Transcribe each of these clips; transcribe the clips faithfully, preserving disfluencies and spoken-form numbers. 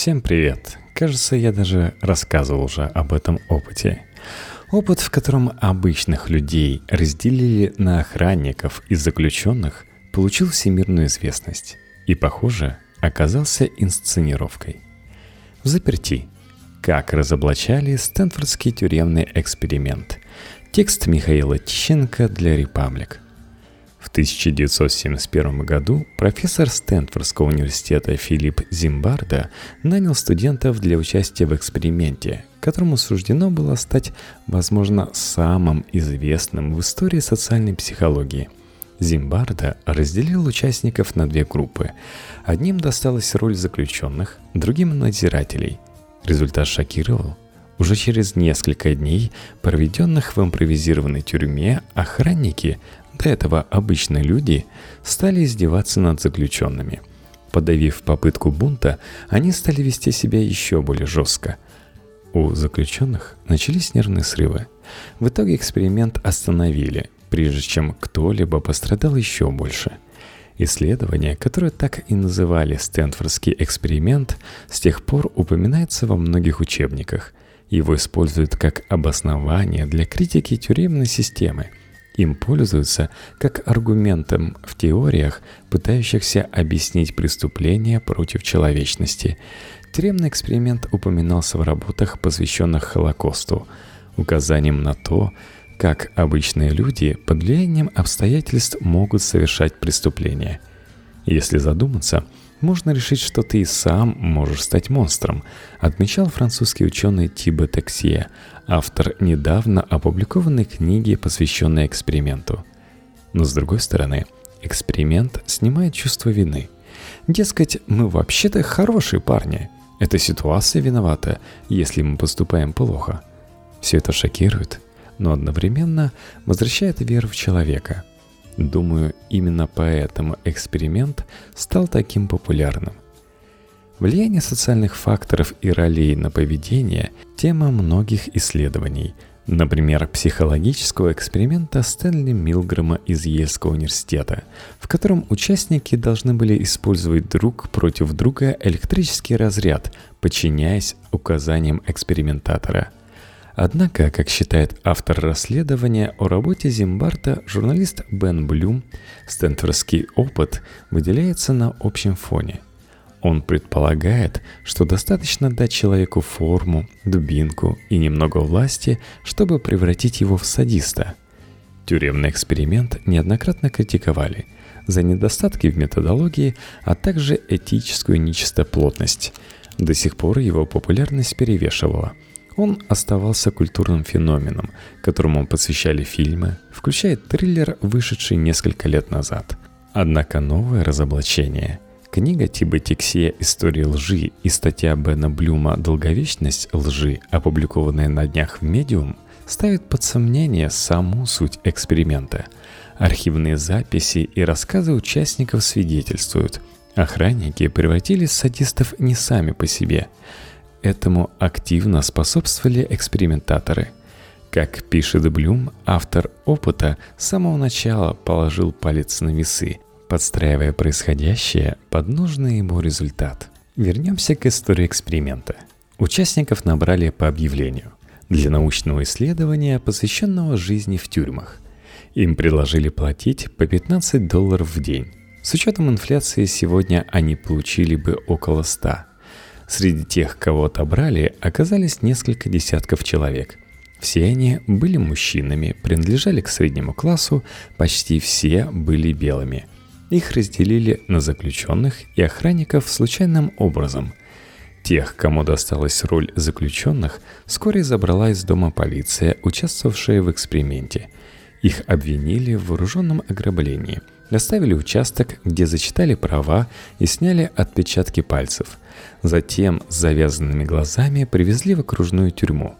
Всем привет! Кажется, я даже рассказывал уже об этом опыте. Опыт, в котором обычных людей разделили на охранников и заключенных, получил всемирную известность и, похоже, оказался инсценировкой. Взаперти. Как разоблачали Стэнфордский тюремный эксперимент. Текст Михаила Тищенко для «Репаблик». В тысяча девятьсот семьдесят первом году профессор Стэнфордского университета Филипп Зимбардо нанял студентов для участия в эксперименте, которому суждено было стать, возможно, самым известным в истории социальной психологии. Зимбардо разделил участников на две группы. Одним досталась роль заключенных, другим – надзирателей. Результат шокировал. Уже через несколько дней, проведенных в импровизированной тюрьме, охранники, до этого обычные люди, стали издеваться над заключенными. Подавив попытку бунта, они стали вести себя еще более жестко. У заключенных начались нервные срывы. В итоге эксперимент остановили, прежде чем кто-либо пострадал еще больше. Исследование, которое так и называли «Стэнфордский эксперимент», с тех пор упоминается во многих учебниках. Его используют как обоснование для критики тюремной системы. Им пользуются как аргументом в теориях, пытающихся объяснить преступления против человечности. Тюремный эксперимент упоминался в работах, посвященных Холокосту, указанием на то, как обычные люди под влиянием обстоятельств могут совершать преступления. Если задуматься, можно решить, что ты и сам можешь стать монстром, отмечал французский ученый Тибо Тексье, автор недавно опубликованной книги, посвященной эксперименту. Но с другой стороны, эксперимент снимает чувство вины. Дескать, мы вообще-то хорошие парни. Эта ситуация виновата, если мы поступаем плохо. Все это шокирует, но одновременно возвращает веру в человека. Думаю, именно поэтому эксперимент стал таким популярным. Влияние социальных факторов и ролей на поведение – тема многих исследований. Например, психологического эксперимента Стэнли Милгрэма из Йельского университета, в котором участники должны были использовать друг против друга электрический разряд, подчиняясь указаниям экспериментатора. Однако, как считает автор расследования о работе Зимбардо, журналист Бен Блюм, стэнфордский опыт выделяется на общем фоне. Он предполагает, что достаточно дать человеку форму, дубинку и немного власти, чтобы превратить его в садиста. Тюремный эксперимент неоднократно критиковали за недостатки в методологии, а также этическую нечистоплотность. До сих пор его популярность перевешивала. Он оставался культурным феноменом, которому посвящали фильмы, включая триллер, вышедший несколько лет назад. Однако новое разоблачение. Книга Тибо Тексье «История лжи» и статья Бена Блюма «Долговечность лжи», опубликованная на днях в Medium, ставят под сомнение саму суть эксперимента. Архивные записи и рассказы участников свидетельствуют. Охранники превратились в садистов не сами по себе. Этому активно способствовали экспериментаторы. Как пишет Блюм, автор опыта с самого начала положил палец на весы, подстраивая происходящее под нужный ему результат. Вернемся к истории эксперимента. Участников набрали по объявлению для научного исследования, посвященного жизни в тюрьмах. Им предложили платить по пятнадцать долларов в день. С учетом инфляции сегодня они получили бы около ста. Среди тех, кого отобрали, оказались несколько десятков человек. Все они были мужчинами, принадлежали к среднему классу, почти все были белыми. Их разделили на заключенных и охранников случайным образом. Тех, кому досталась роль заключенных, вскоре забрала из дома полиция, участвовавшая в эксперименте. Их обвинили в вооруженном ограблении. Доставили участок, где зачитали права и сняли отпечатки пальцев. Затем с завязанными глазами привезли в окружную тюрьму.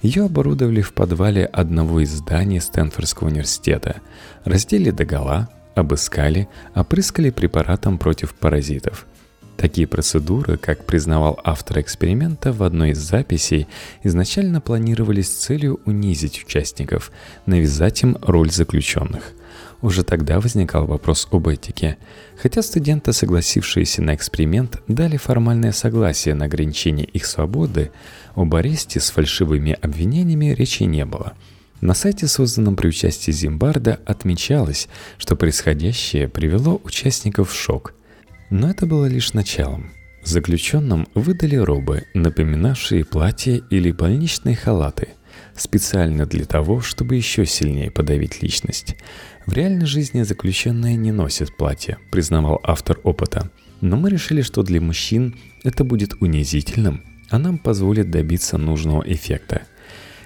Ее оборудовали в подвале одного из зданий Стэнфордского университета. Раздели догола, обыскали, опрыскали препаратом против паразитов. Такие процедуры, как признавал автор эксперимента в одной из записей, изначально планировались с целью унизить участников, навязать им роль заключенных. Уже тогда возникал вопрос об этике, хотя студенты, согласившиеся на эксперимент, дали формальное согласие на ограничение их свободы, об аресте с фальшивыми обвинениями речи не было. На сайте, созданном при участии Зимбардо, отмечалось, что происходящее привело участников в шок. Но это было лишь началом. Заключенным выдали робы, напоминавшие платья или больничные халаты, специально для того, чтобы еще сильнее подавить личность. В реальной жизни заключенные не носят платья, признавал автор опыта. Но мы решили, что для мужчин это будет унизительным, а нам позволит добиться нужного эффекта.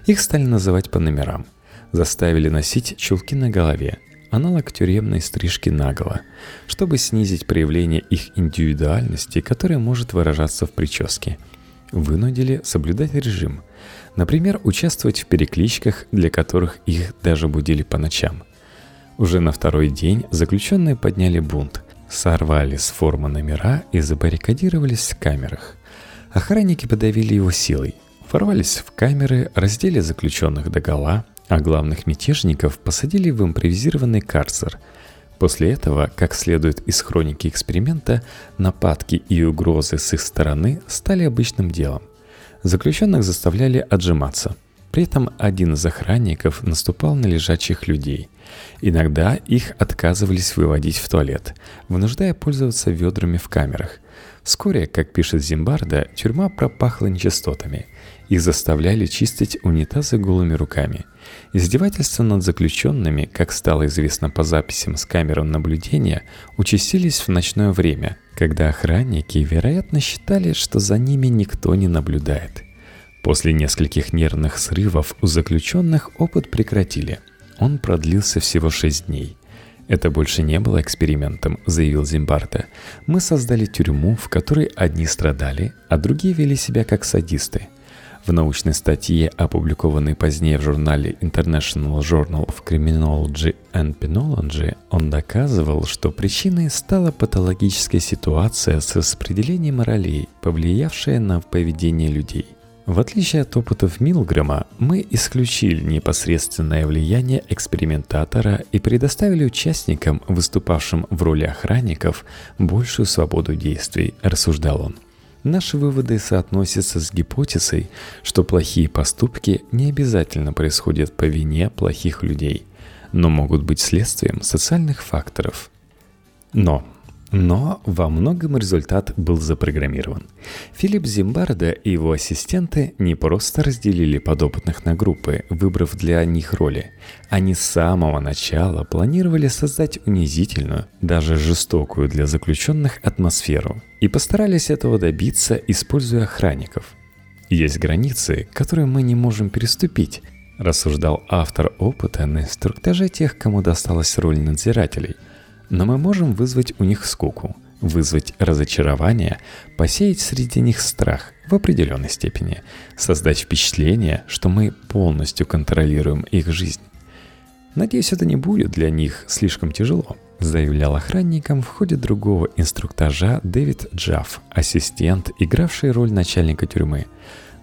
Их стали называть по номерам. Заставили носить чулки на голове, аналог тюремной стрижки наголо, чтобы снизить проявление их индивидуальности, которая может выражаться в прическе. Вынудили соблюдать режим. Например, участвовать в перекличках, для которых их даже будили по ночам. Уже на второй день заключенные подняли бунт, сорвали с формы номера и забаррикадировались в камерах. Охранники подавили его силой. Ворвались в камеры, раздели заключенных догола, а главных мятежников посадили в импровизированный карцер. После этого, как следует из хроники эксперимента, нападки и угрозы с их стороны стали обычным делом. Заключенных заставляли отжиматься. При этом один из охранников наступал на лежачих людей. Иногда их отказывались выводить в туалет, вынуждая пользоваться ведрами в камерах. Вскоре, как пишет Зимбардо, тюрьма пропахла нечистотами. Их заставляли чистить унитазы голыми руками. Издевательства над заключенными, как стало известно по записям с камер наблюдения, участились в ночное время, когда охранники, вероятно, считали, что за ними никто не наблюдает. После нескольких нервных срывов у заключенных опыт прекратили. Он продлился всего шесть дней. «Это больше не было экспериментом», — заявил Зимбардо. «Мы создали тюрьму, в которой одни страдали, а другие вели себя как садисты». В научной статье, опубликованной позднее в журнале International Journal of Criminology and Penology, он доказывал, что причиной стала патологическая ситуация с распределением ролей, повлиявшая на поведение людей. В отличие от опытов Милгрэма, мы исключили непосредственное влияние экспериментатора и предоставили участникам, выступавшим в роли охранников, большую свободу действий, рассуждал он. Наши выводы соотносятся с гипотезой, что плохие поступки не обязательно происходят по вине плохих людей, но могут быть следствием социальных факторов. Но... Но во многом результат был запрограммирован. Филипп Зимбардо и его ассистенты не просто разделили подопытных на группы, выбрав для них роли. Они с самого начала планировали создать унизительную, даже жестокую для заключенных атмосферу и постарались этого добиться, используя охранников. «Есть границы, которые мы не можем переступить», – рассуждал автор опыта на инструктаже тех, кому досталась роль надзирателей. Но мы можем вызвать у них скуку, вызвать разочарование, посеять среди них страх в определенной степени, создать впечатление, что мы полностью контролируем их жизнь. «Надеюсь, это не будет для них слишком тяжело», заявлял охранникам в ходе другого инструктажа Дэвид Джаффе, ассистент, игравший роль начальника тюрьмы.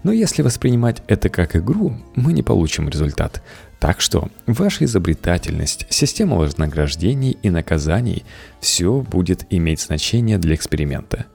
«Но если воспринимать это как игру, мы не получим результат. Так что ваша изобретательность, система вознаграждений и наказаний – все будет иметь значение для эксперимента».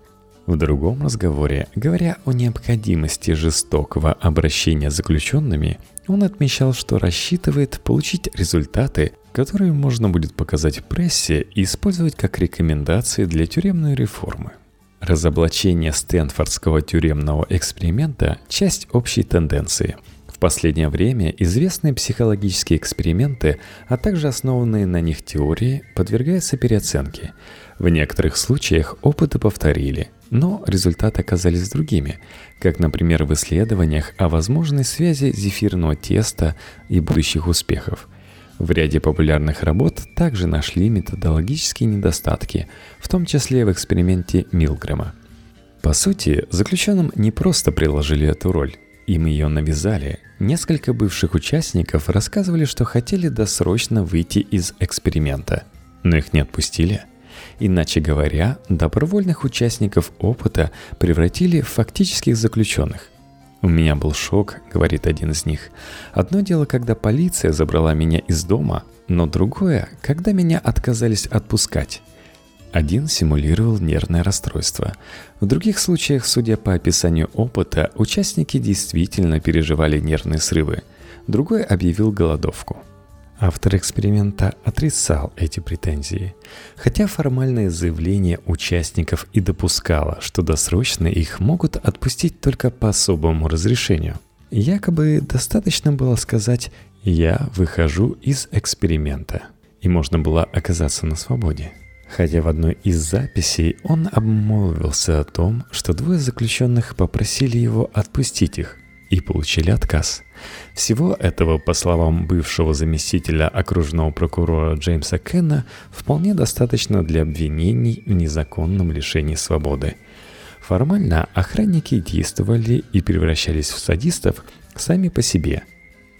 В другом разговоре, говоря о необходимости жестокого обращения с заключенными, он отмечал, что рассчитывает получить результаты, которые можно будет показать в прессе и использовать как рекомендации для тюремной реформы. Разоблачение Стэнфордского тюремного эксперимента – часть общей тенденции. В последнее время известные психологические эксперименты, а также основанные на них теории, подвергаются переоценке. В некоторых случаях опыты повторили, но результаты оказались другими, как, например, в исследованиях о возможной связи зефирного теста и будущих успехов. В ряде популярных работ также нашли методологические недостатки, в том числе в эксперименте Милгрэма. По сути, заключенным не просто приложили эту роль, им ее навязали. Несколько бывших участников рассказывали, что хотели досрочно выйти из эксперимента, но их не отпустили. Иначе говоря, добровольных участников опыта превратили в фактических заключенных. «У меня был шок», — говорит один из них. «Одно дело, когда полиция забрала меня из дома, но другое, когда меня отказались отпускать. Один симулировал нервное расстройство. В других случаях, судя по описанию опыта, участники действительно переживали нервные срывы. Другой объявил голодовку. Автор эксперимента отрицал эти претензии, хотя формальное заявление участников и допускало, что досрочно их могут отпустить только по особому разрешению. Якобы достаточно было сказать «я выхожу из эксперимента», и можно было оказаться на свободе. Хотя в одной из записей он обмолвился о том, что двое заключенных попросили его отпустить их, и получили отказ. Всего этого, по словам бывшего заместителя окружного прокурора Джеймса Кенна, вполне достаточно для обвинений в незаконном лишении свободы. Формально охранники действовали и превращались в садистов сами по себе.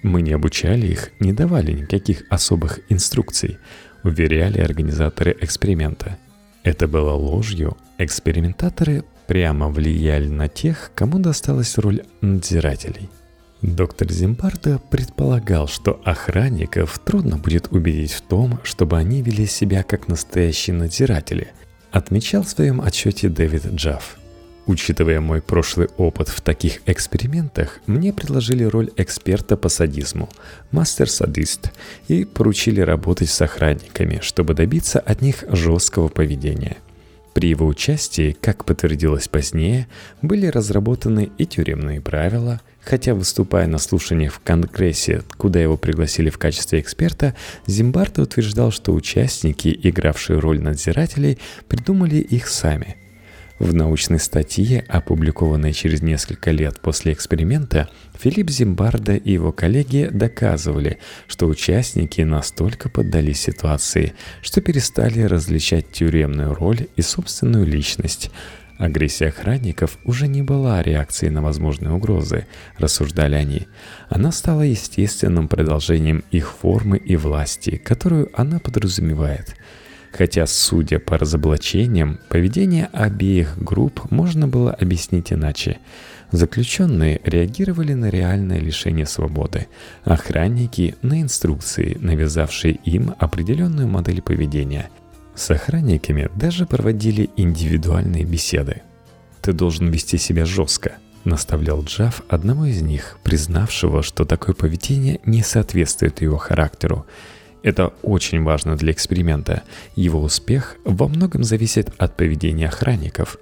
Мы не обучали их, не давали никаких особых инструкций, уверяли организаторы эксперимента. Это было ложью, экспериментаторы прямо влияли на тех, кому досталась роль надзирателей. Доктор Зимбардо предполагал, что охранников трудно будет убедить в том, чтобы они вели себя как настоящие надзиратели, отмечал в своем отчете Дэвид Джаффе. Учитывая мой прошлый опыт в таких экспериментах, мне предложили роль эксперта по садизму, мастер-садист, и поручили работать с охранниками, чтобы добиться от них жесткого поведения. При его участии, как подтвердилось позднее, были разработаны и тюремные правила, хотя, выступая на слушаниях в Конгрессе, куда его пригласили в качестве эксперта, Зимбардо утверждал, что участники, игравшие роль надзирателей, придумали их сами. В научной статье, опубликованной через несколько лет после эксперимента, Филипп Зимбардо и его коллеги доказывали, что участники настолько поддались ситуации, что перестали различать тюремную роль и собственную личность. Агрессия охранников уже не была реакцией на возможные угрозы, рассуждали они. Она стала естественным продолжением их формы и власти, которую она подразумевает. Хотя, судя по разоблачениям, поведение обеих групп можно было объяснить иначе. Заключенные реагировали на реальное лишение свободы, охранники — на инструкции, навязавшие им определенную модель поведения. С охранниками даже проводили индивидуальные беседы. «Ты должен вести себя жестко», — наставлял Джаффе одного из них, признавшего, что такое поведение не соответствует его характеру. Это очень важно для эксперимента. Его успех во многом зависит от поведения охранников.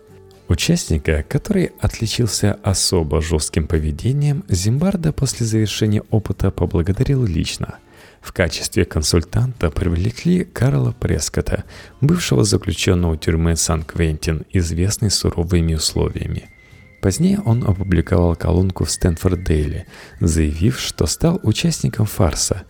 Участника, который отличился особо жестким поведением, Зимбардо после завершения опыта поблагодарил лично. В качестве консультанта привлекли Карла Прескотта, бывшего заключенного тюрьмы Сан-Квентин, известный суровыми условиями. Позднее он опубликовал колонку в Стэнфорд-Дейли, заявив, что стал участником фарса.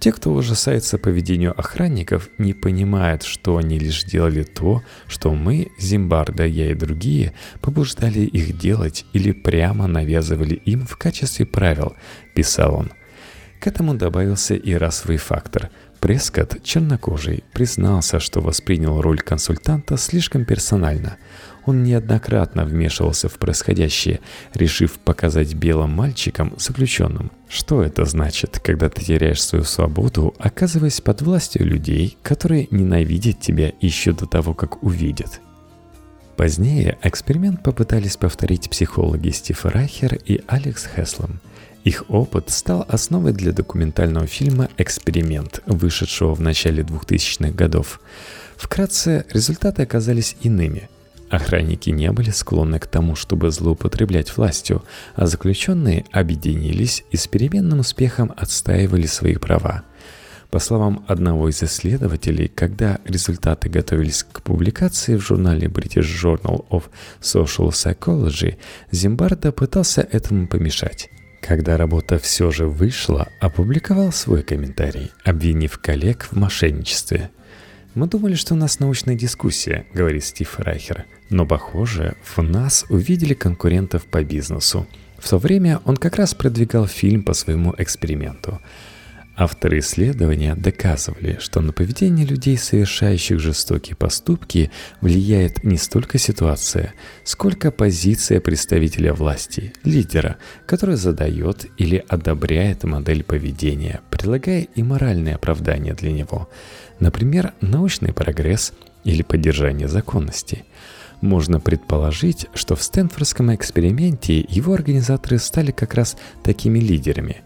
Те, кто ужасается поведению охранников, не понимают, что они лишь делали то, что мы, Зимбардо, я и другие, побуждали их делать или прямо навязывали им в качестве правил, писал он. К этому добавился и расовый фактор. Прескотт, чернокожий, признался, что воспринял роль консультанта слишком персонально. Он неоднократно вмешивался в происходящее, решив показать белым мальчикам, заключенным, что это значит, когда ты теряешь свою свободу, оказываясь под властью людей, которые ненавидят тебя еще до того, как увидят. Позднее эксперимент попытались повторить психологи Стив Райхер и Алекс Хаслам. Их опыт стал основой для документального фильма «Эксперимент», вышедшего в начале двухтысячных годов. Вкратце, результаты оказались иными. Охранники не были склонны к тому, чтобы злоупотреблять властью, а заключенные объединились и с переменным успехом отстаивали свои права. По словам одного из исследователей, когда результаты готовились к публикации в журнале British Journal of Social Psychology, Зимбардо пытался этому помешать. Когда работа все же вышла, опубликовал свой комментарий, обвинив коллег в мошенничестве. «Мы думали, что у нас научная дискуссия», — говорит Стив Райхер. «Но, похоже, в нас увидели конкурентов по бизнесу». В то время он как раз продвигал фильм по своему эксперименту. Авторы исследования доказывали, что на поведение людей, совершающих жестокие поступки, влияет не столько ситуация, сколько позиция представителя власти, лидера, который задает или одобряет модель поведения, предлагая и моральные оправдания для него, например, научный прогресс или поддержание законности. Можно предположить, что в Стэнфордском эксперименте его организаторы стали как раз такими лидерами.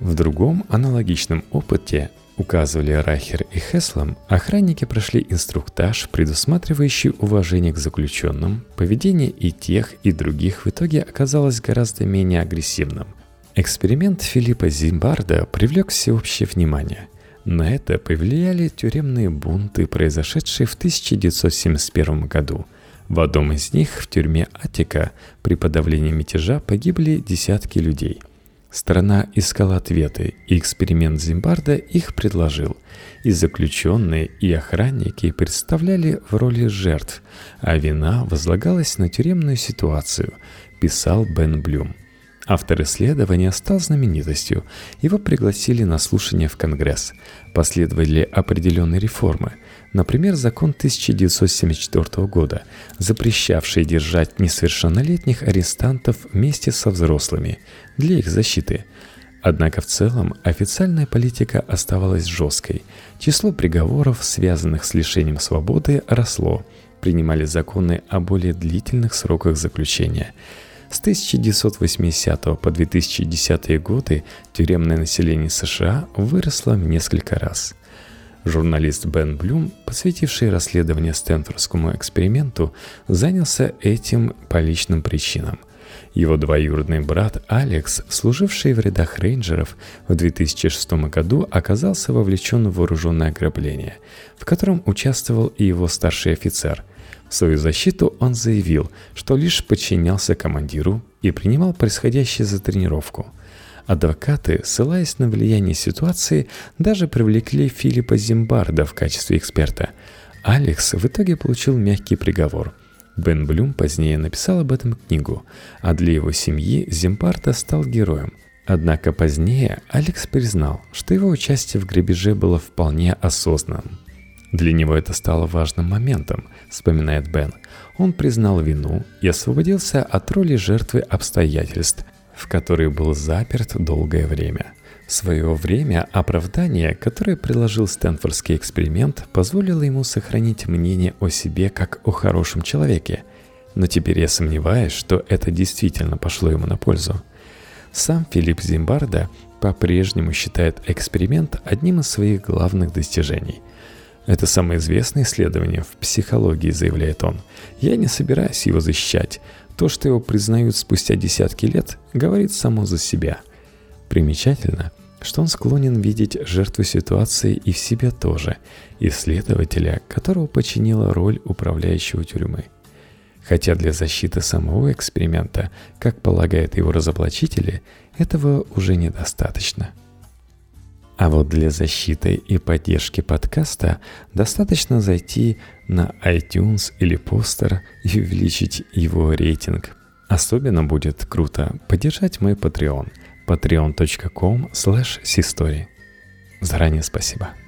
В другом аналогичном опыте, указывали Райхер и Хаслам, охранники прошли инструктаж, предусматривающий уважение к заключенным, поведение и тех, и других в итоге оказалось гораздо менее агрессивным. Эксперимент Филиппа Зимбардо привлек всеобщее внимание. На это повлияли тюремные бунты, произошедшие в тысяча девятьсот семьдесят первом году. В одном из них, в тюрьме Аттика, при подавлении мятежа погибли десятки людей. Страна искала ответы, и эксперимент Зимбардо их предложил. И заключенные, и охранники представляли в роли жертв, а вина возлагалась на тюремную ситуацию, писал Бен Блюм. Автор исследования стал знаменитостью. Его пригласили на слушание в Конгресс. Последовали определенные реформы. Например, закон тысяча девятьсот семьдесят четвёртого года, запрещавший держать несовершеннолетних арестантов вместе со взрослыми для их защиты. Однако в целом официальная политика оставалась жесткой. Число приговоров, связанных с лишением свободы, росло. Принимали законы о более длительных сроках заключения. С тысяча девятьсот восьмидесятого по две тысячи десятые годы тюремное население США выросло в несколько раз. Журналист Бен Блюм, посвятивший расследование Стэнфордскому эксперименту, занялся этим по личным причинам. Его двоюродный брат Алекс, служивший в рядах рейнджеров, в две тысячи шестом году оказался вовлечен в вооруженное ограбление, в котором участвовал и его старший офицер. В свою защиту он заявил, что лишь подчинялся командиру и принимал происходящее за тренировку. Адвокаты, ссылаясь на влияние ситуации, даже привлекли Филиппа Зимбардо в качестве эксперта. Алекс в итоге получил мягкий приговор. Бен Блюм позднее написал об этом книгу, а для его семьи Зимбардо стал героем. Однако позднее Алекс признал, что его участие в грабеже было вполне осознанным. Для него это стало важным моментом, вспоминает Бен. Он признал вину и освободился от роли жертвы обстоятельств, в которые был заперт долгое время. В свое время оправдание, которое приложил Стэнфордский эксперимент, позволило ему сохранить мнение о себе как о хорошем человеке. Но теперь я сомневаюсь, что это действительно пошло ему на пользу. Сам Филипп Зимбардо по-прежнему считает эксперимент одним из своих главных достижений. «Это самое известное исследование в психологии», — заявляет он. «Я не собираюсь его защищать. То, что его признают спустя десятки лет, говорит само за себя». Примечательно, что он склонен видеть жертву ситуации и в себе тоже, исследователя, которого подчинила роль управляющего тюрьмы. Хотя для защиты самого эксперимента, как полагают его разоблачители, этого уже недостаточно. А вот для защиты и поддержки подкаста достаточно зайти на iTunes или Poster и увеличить его рейтинг. Особенно будет круто поддержать мой Patreon. patreon точка com слэш систори. Заранее спасибо.